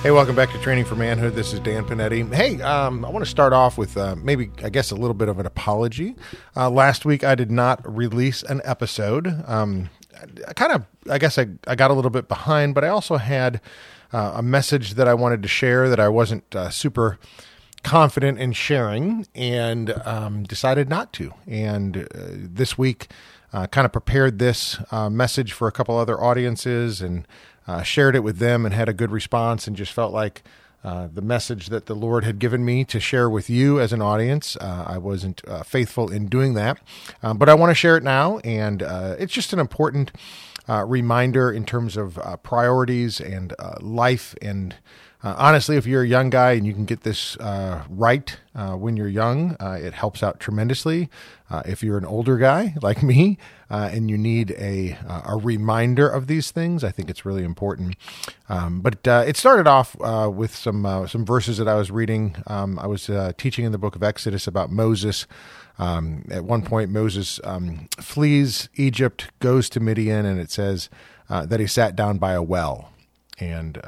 Hey, welcome back to Training for Manhood. This is Dan Panetti. Hey, I want to start off with maybe a little bit of an apology. Last week, I did not release an episode. I got a little bit behind, but I also had a message that I wanted to share that I wasn't super confident in sharing, and decided not to. And this week, kind of prepared this message for a couple other audiences and shared it with them and had a good response, and just felt like the message that the Lord had given me to share with you as an audience, I wasn't faithful in doing that. But I want to share it now, and it's just an important reminder in terms of priorities and life. And honestly, if you're a young guy and you can get this right when you're young, it helps out tremendously. If you're an older guy like me and you need a reminder of these things, I think it's really important. But it started off with some verses that I was reading. I was teaching in the book of Exodus about Moses. At one point, Moses flees Egypt, goes to Midian, and it says that he sat down by a well. And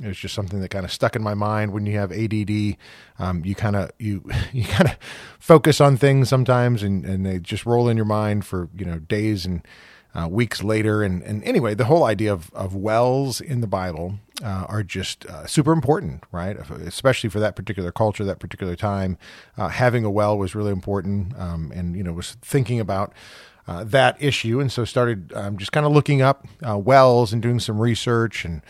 it was just something that kind of stuck in my mind. When you have ADD, you kind of focus on things sometimes, and they just roll in your mind for days and weeks later. And anyway, the whole idea of wells in the Bible are just super important, right? Especially for that particular culture, that particular time. Having a well was really important, and was thinking about that issue, and so started just kind of looking up wells and doing some research, and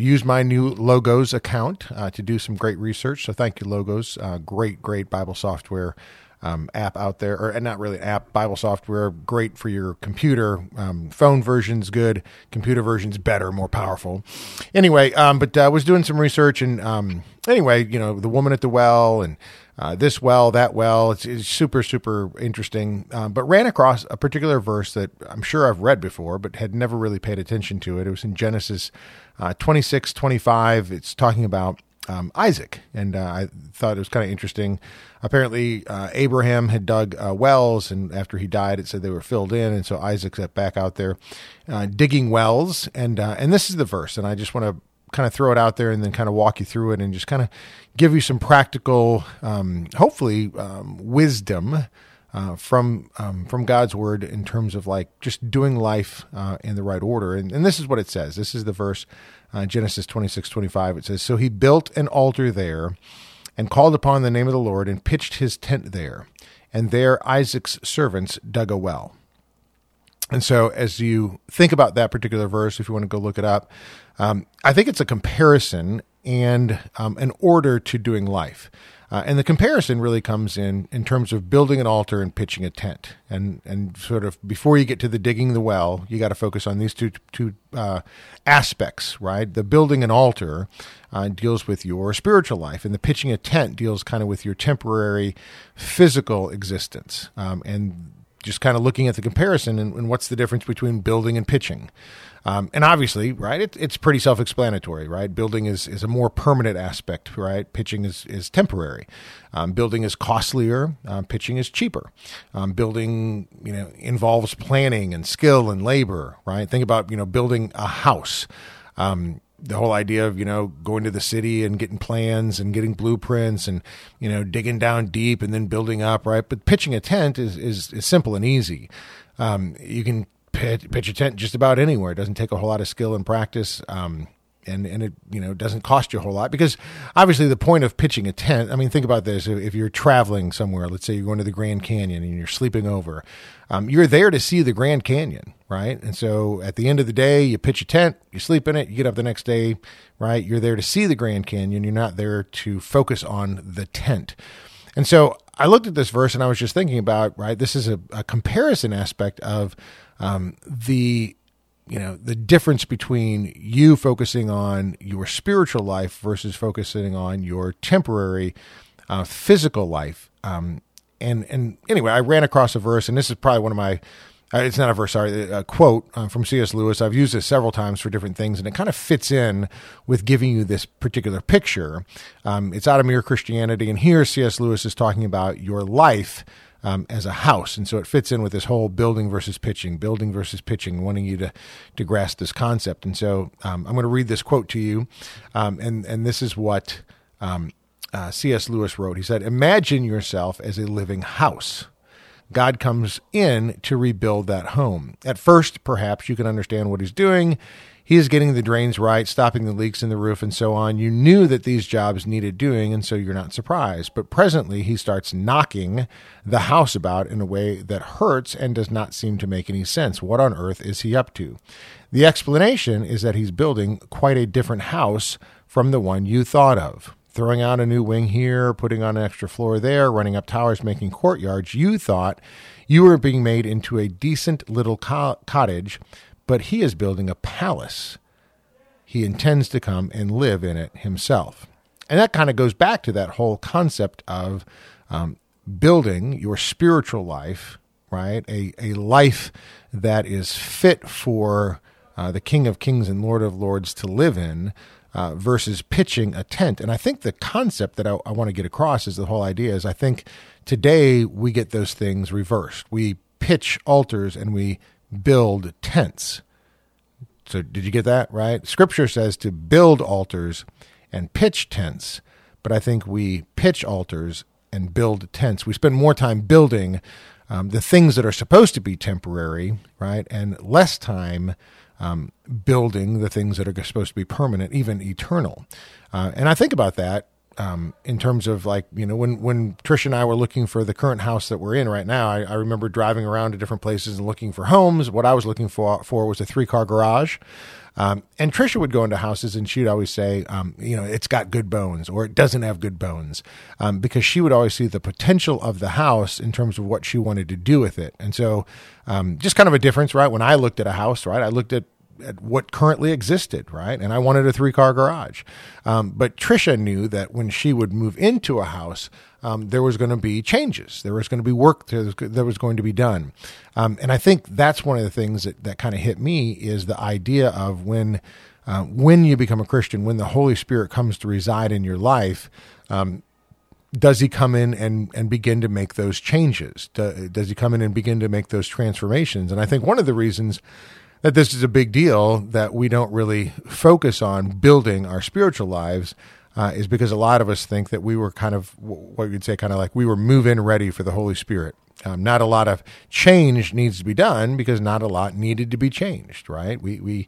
used my new Logos account to do some great research. So thank you, Logos. Great Bible software app out there, or not really app, Bible software, great for your computer. Phone version's good, computer version's better, more powerful. Anyway, but I was doing some research, and anyway, the woman at the well, and this well, that well, it's super interesting, but ran across a particular verse that I'm sure I've read before, but had never really paid attention to it. It was in Genesis 26:25. It's talking about Isaac, and I thought it was kind of interesting. Apparently, Abraham had dug wells, and after he died, it said they were filled in, and so Isaac's back out there digging wells, and this is the verse, and I just want to kind of throw it out there and then kind of walk you through it and just kind of give you some practical, hopefully, wisdom from God's word in terms of like just doing life in the right order. And this is what it says. This is the verse, Genesis 26:25. It says, "So he built an altar there and called upon the name of the Lord and pitched his tent there. And there Isaac's servants dug a well." And so as you think about that particular verse, if you want to go look it up, I think it's a comparison and an order to doing life. And the comparison really comes in terms of building an altar and pitching a tent. And sort of before you get to the digging the well, you got to focus on these two aspects, right? The building an altar deals with your spiritual life, and the pitching a tent deals kind of with your temporary physical existence. And just kind of looking at the comparison and what's the difference between building and pitching. And obviously, right, it's pretty self-explanatory, right? Building is a more permanent aspect, right? Pitching is temporary. Building is costlier. Pitching is cheaper. Building, involves planning and skill and labor, right? Think about, building a house. The whole idea of, going to the city and getting plans and getting blueprints and, digging down deep and then building up, right? But pitching a tent is simple and easy. You can pitch a tent just about anywhere. It doesn't take a whole lot of skill and practice. And it, doesn't cost you a whole lot, because obviously the point of pitching a tent, I mean, think about this. If you're traveling somewhere, let's say you're going to the Grand Canyon and you're sleeping over, you're there to see the Grand Canyon, right? And so at the end of the day, you pitch a tent, you sleep in it, you get up the next day, right? You're there to see the Grand Canyon. You're not there to focus on the tent. And so I looked at this verse and I was just thinking about, right, this is a comparison aspect of the you know, the difference between you focusing on your spiritual life versus focusing on your temporary physical life. And anyway, I ran across a verse, and this is probably one of my, it's not a verse, sorry, a quote from C.S. Lewis. I've used this several times for different things, and it kind of fits in with giving you this particular picture. It's out of Mere Christianity, and here C.S. Lewis is talking about your life as a house. And so it fits in with this whole building versus pitching, wanting you to grasp this concept. And so I'm going to read this quote to you, and this is what C.S. Lewis wrote. He said, "Imagine yourself as a living house. God comes in to rebuild that home. At first, perhaps you can understand what he's doing. He is getting the drains right, stopping the leaks in the roof, and so on. You knew that these jobs needed doing, and so you're not surprised. But presently, he starts knocking the house about in a way that hurts and does not seem to make any sense. What on earth is he up to? The explanation is that he's building quite a different house from the one you thought of. Throwing out a new wing here, putting on an extra floor there, running up towers, making courtyards. You thought you were being made into a decent little cottage, but he is building a palace. He intends to come and live in it himself." And that kind of goes back to that whole concept of building your spiritual life, right? A life that is fit for the King of Kings and Lord of Lords to live in, versus pitching a tent. And I think the concept that I want to get across is the whole idea is I think today we get those things reversed. We pitch altars and we build tents. So did you get that right? Scripture says to build altars and pitch tents, but I think we pitch altars and build tents. We spend more time building the things that are supposed to be temporary, right, and less time building the things that are supposed to be permanent, even eternal. And I think about that in terms of, like, you know, when Trisha and I were looking for the current house that we're in right now, I remember driving around to different places and looking for homes. What I was looking for was a 3-car garage. And Trisha would go into houses and she'd always say, you know, it's got good bones or it doesn't have good bones, because she would always see the potential of the house in terms of what she wanted to do with it. And so just kind of a difference, right? When I looked at a house, right, I looked at what currently existed, right? And I wanted a 3-car garage. But Trisha knew that when she would move into a house, there was going to be changes. There was going to be work that was going to be done. And I think that's one of the things that kind of hit me is the idea of when you become a Christian, when the Holy Spirit comes to reside in your life, does he come in and begin to make those changes? Does he come in and begin to make those transformations? And I think one of the reasons that this is a big deal that we don't really focus on building our spiritual lives is because a lot of us think that we were kind of, what you'd say, kind of like we were move-in ready for the Holy Spirit. Not a lot of change needs to be done because not a lot needed to be changed, right? We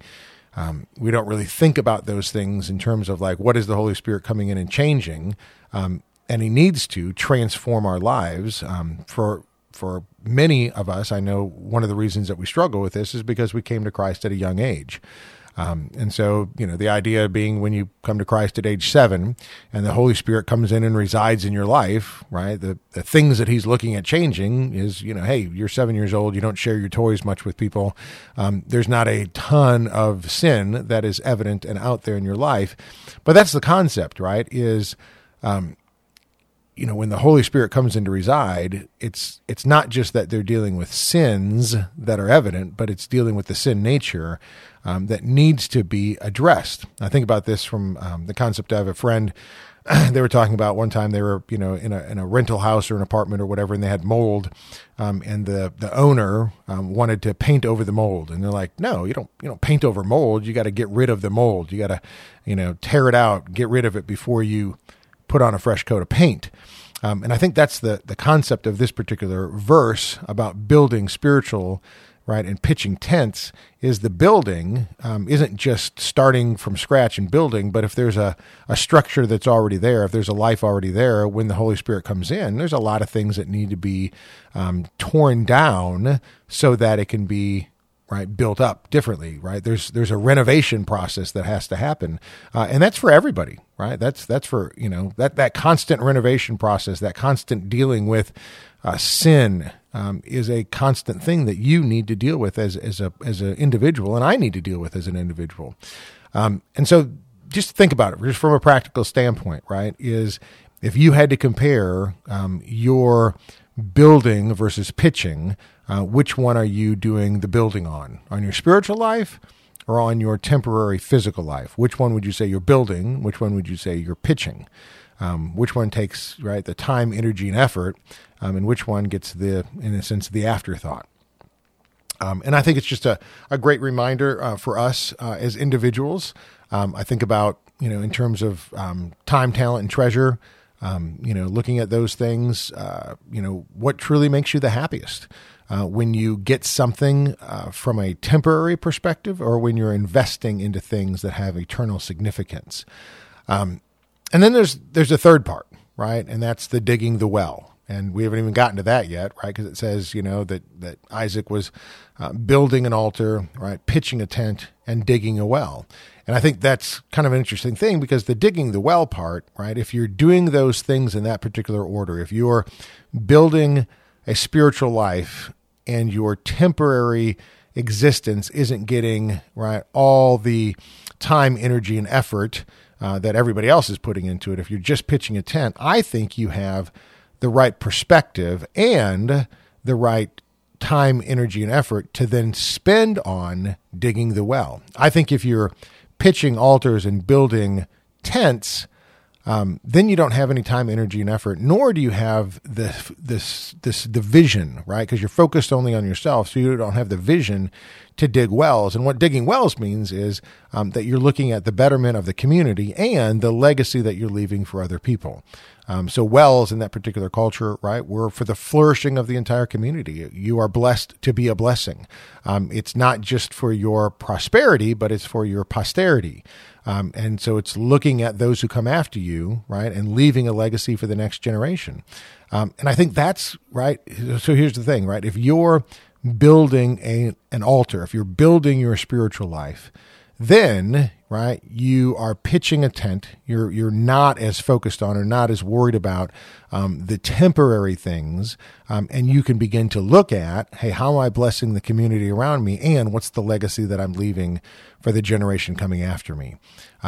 don't really think about those things in terms of, like, what is the Holy Spirit coming in and changing? And he needs to transform our lives for many of us. I know one of the reasons that we struggle with this is because we came to Christ at a young age. And so, you know, the idea being when you come to Christ at age 7 and the Holy Spirit comes in and resides in your life, right? The things that he's looking at changing is, you know, hey, you're 7 years old. You don't share your toys much with people. There's not a ton of sin that is evident and out there in your life, but that's the concept, right? Is, you know, when the Holy Spirit comes in to reside, it's not just that they're dealing with sins that are evident, but it's dealing with the sin nature that needs to be addressed. I think about this from the concept of a friend. They were talking about one time they were, you know, in a rental house or an apartment or whatever, and they had mold, and the owner wanted to paint over the mold, and they're like, no, you don't paint over mold. You got to get rid of the mold. You got to, you know, tear it out, get rid of it before you put on a fresh coat of paint. And I think that's the concept of this particular verse about building spiritual, right, and pitching tents is the building isn't just starting from scratch and building, but if there's a structure that's already there, if there's a life already there, when the Holy Spirit comes in, there's a lot of things that need to be torn down so that it can be, right, built up differently, right? There's a renovation process that has to happen. And that's for everybody, right? That's for, you know, that constant renovation process, that constant dealing with sin, is a constant thing that you need to deal with as an individual, and I need to deal with as an individual. And so just think about it, just from a practical standpoint, right, is if you had to compare your building versus pitching, which one are you doing the building on your spiritual life or on your temporary physical life? Which one would you say you're building? Which one would you say you're pitching? Which one takes the time, energy, and effort, and which one gets the afterthought? And I think it's just a great reminder for us as individuals. I think about in terms of time, talent, and treasure. Looking at those things, what truly makes you the happiest when you get something from a temporary perspective, or when you're investing into things that have eternal significance. And then there's a third part, right? And that's the digging the well. And we haven't even gotten to that yet, right? Because it says, that Isaac was building an altar, right, pitching a tent, and digging a well. And I think that's kind of an interesting thing, because the digging the well part, right, if you're doing those things in that particular order, if you're building a spiritual life and your temporary existence isn't getting, right, all the time, energy, and effort that everybody else is putting into it, if you're just pitching a tent, I think you have the right perspective and the right time, energy, and effort to then spend on digging the well. I think if you're pitching altars and building tents, then you don't have any time, energy, and effort, nor do you have this division, right? Because you're focused only on yourself, so you don't have the vision to dig wells. And what digging wells means is that you're looking at the betterment of the community and the legacy that you're leaving for other people. So wells in that particular culture, right, were for the flourishing of the entire community. You are blessed to be a blessing. It's not just for your prosperity, but it's for your posterity. And so it's looking at those who come after you, right, and leaving a legacy for the next generation. And I think that's, right, so here's the thing, right, if you're building an altar, if you're building your spiritual life, then, right, you are pitching a tent. You're not as focused on or not as worried about the temporary things, and you can begin to look at, hey, how am I blessing the community around me, and what's the legacy that I'm leaving for the generation coming after me?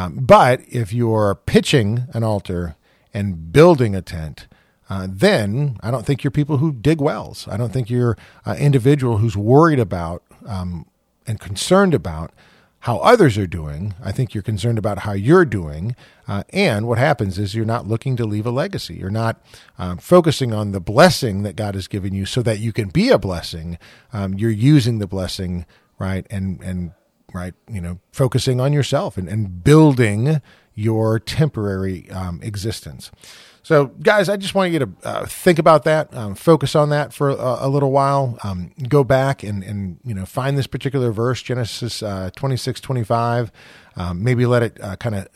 But if you're pitching an altar and building a tent, then I don't think you're people who dig wells. I don't think you're an individual who's worried about and concerned about how others are doing. I think you're concerned about how you're doing. And what happens is you're not looking to leave a legacy. You're not focusing on the blessing that God has given you so that you can be a blessing. You're using the blessing, right? And focusing on yourself and building your temporary existence. So guys, I just want you to think about that, focus on that for a little while, go back and find this particular verse, Genesis 26:25, maybe let it kind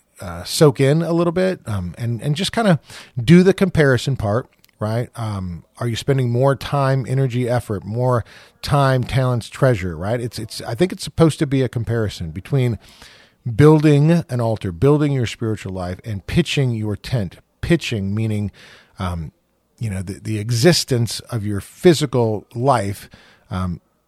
of soak in a little bit, and just kind of do the comparison part, right? Are you spending more time, energy, effort, more time, talents, treasure, right? I think it's supposed to be a comparison between building an altar, building your spiritual life, and pitching your tent. Pitching, meaning, the existence of your physical life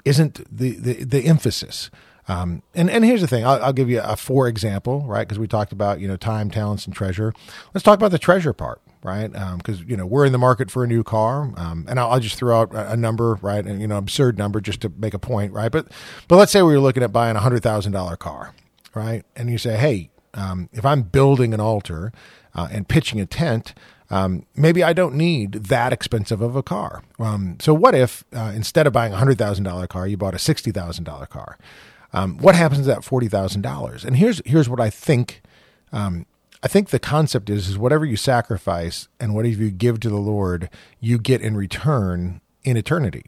isn't the emphasis. And here's the thing, I'll give you a example, right? Because we talked about, time, talents, and treasure. Let's talk about the treasure part, right? Because, we're in the market for a new car, and I'll just throw out a number, right? And, absurd number just to make a point, right? But let's say we were looking at buying a $100,000 car, right? And you say, hey, if I'm building an altar and pitching a tent, maybe I don't need that expensive of a car. So what if instead of buying a $100,000 car, you bought a $60,000 car? What happens to that $40,000? And here's what I think. I think the concept is whatever you sacrifice and whatever you give to the Lord, you get in return in eternity.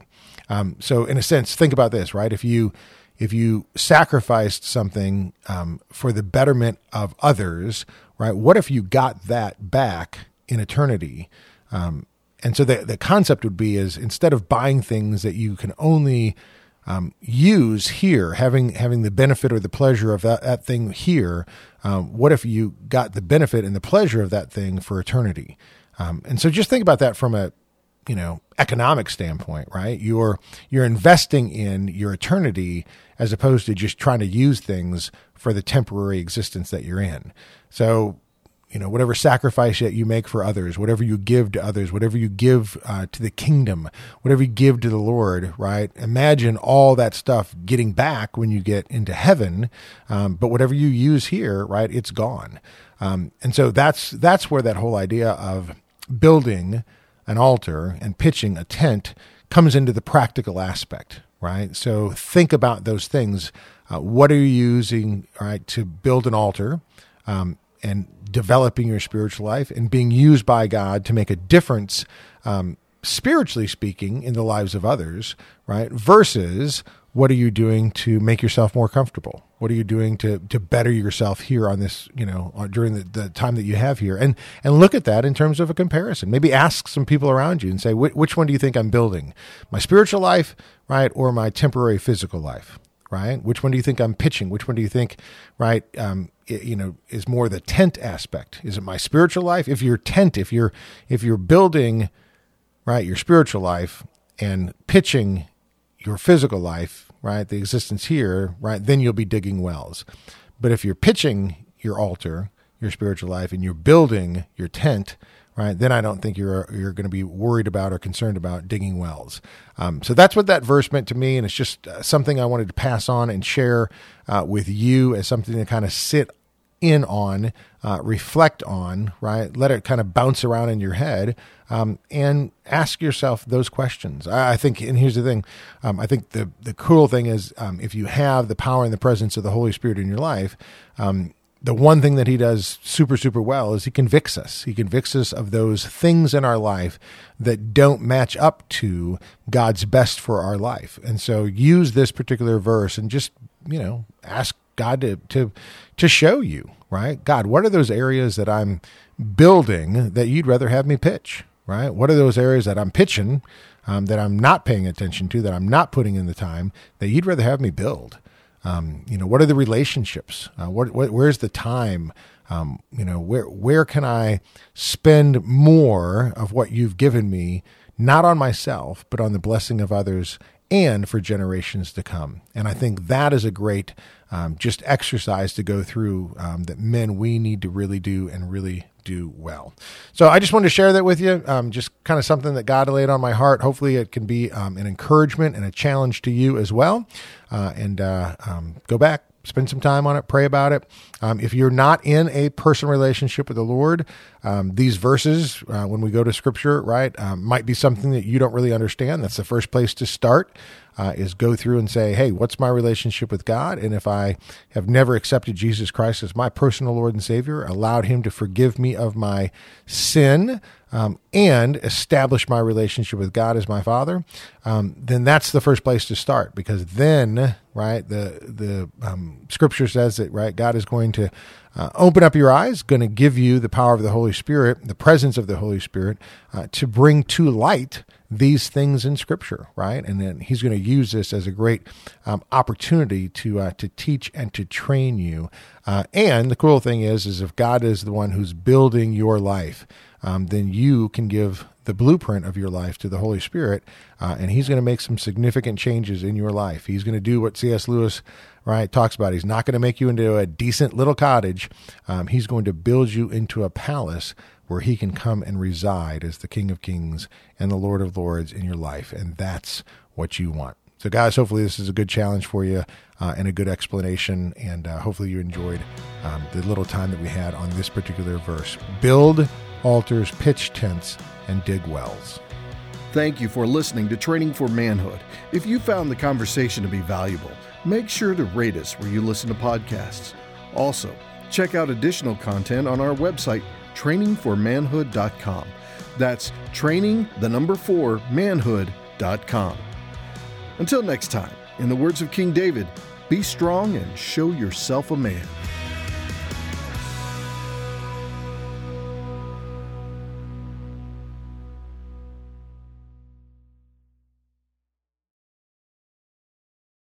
So in a sense, think about this, right? If you sacrificed something for the betterment of others, right? What if you got that back in eternity? And so the concept would be is instead of buying things that you can only use here, having the benefit or the pleasure of that thing here, what if you got the benefit and the pleasure of that thing for eternity? And so just think about that from a you know, economic standpoint, right? You're investing in your eternity as opposed to just trying to use things for the temporary existence that you're in. So, you know, whatever sacrifice that you make for others, whatever you give to others, whatever you give to the kingdom, whatever you give to the Lord, right? Imagine all that stuff getting back when you get into heaven. But whatever you use here, right, it's gone. And so that's where that whole idea of building an altar and pitching a tent comes into the practical aspect, right? So think about those things. What are you using, right, to build an altar? And developing your spiritual life and being used by God to make a difference, spiritually speaking, in the lives of others, right? Versus what are you doing to make yourself more comfortable? What are you doing to better yourself here on this, you know, during the time that you have here? And look at that in terms of a comparison. Maybe ask some people around you and say, which one do you think I'm building? My spiritual life, right? Or my temporary physical life, right? Which one do you think I'm pitching? Which one do you think, right? You know, is more the tent aspect. Is it my spiritual life? If your tent, if you're building, right, your spiritual life and pitching your physical life, right, the existence here, right, then you'll be digging wells. But if you're pitching your altar, your spiritual life, and you're building your tent, right, then I don't think you're going to be worried about or concerned about digging wells. So that's what that verse meant to me, and it's just something I wanted to pass on and share with you as something to kind of sit in on, reflect on, right? Let it kind of bounce around in your head, and ask yourself those questions. I think, and here's the thing, I think the cool thing is, if you have the power and the presence of the Holy Spirit in your life, the one thing that he does super, super well is he convicts us. He convicts us of those things in our life that don't match up to God's best for our life. And so use this particular verse and just, you know, ask God to show you, right? God, what are those areas that I'm building that you'd rather have me pitch, right? What are those areas that I'm pitching, that I'm not paying attention to, that I'm not putting in the time, that you'd rather have me build? You know, what are the relationships? Where's the time? You know, where can I spend more of what you've given me, not on myself, but on the blessing of others and for generations to come? And I think that is a great just exercise to go through that men, we need to really do and really do well. So I just wanted to share that with you, just kind of something that God laid on my heart. Hopefully it can be an encouragement and a challenge to you as well. Go back, spend some time on it, pray about it. If you're not in a personal relationship with the Lord, these verses, when we go to scripture, right, might be something that you don't really understand. That's the first place to start, is go through and say, hey, what's my relationship with God? And if I have never accepted Jesus Christ as my personal Lord and Savior, allowed him to forgive me of my sin, and establish my relationship with God as my Father, then that's the first place to start, because then, right, the scripture says that, right, God is going to open up your eyes, going to give you the power of the Holy Spirit, the presence of the Holy Spirit, to bring to light these things in scripture, right? And then he's going to use this as a great opportunity to teach and to train you. And the cool thing is if God is the one who's building your life, then you can give the blueprint of your life to the Holy Spirit, and he's going to make some significant changes in your life. He's going to do what C.S. Lewis, right, talks about. He's not going to make you into a decent little cottage. He's going to build you into a palace where he can come and reside as the King of Kings and the Lord of Lords in your life, and that's what you want. So guys, hopefully this is a good challenge for you and a good explanation, and hopefully you enjoyed the little time that we had on this particular verse. Build altars, pitch tents, and dig wells. Thank you for listening to Training for Manhood. If you found the conversation to be valuable, make sure to rate us where you listen to podcasts. Also, check out additional content on our website, trainingformanhood.com. That's training, manhood.com. Until next time, in the words of King David, be strong and show yourself a man.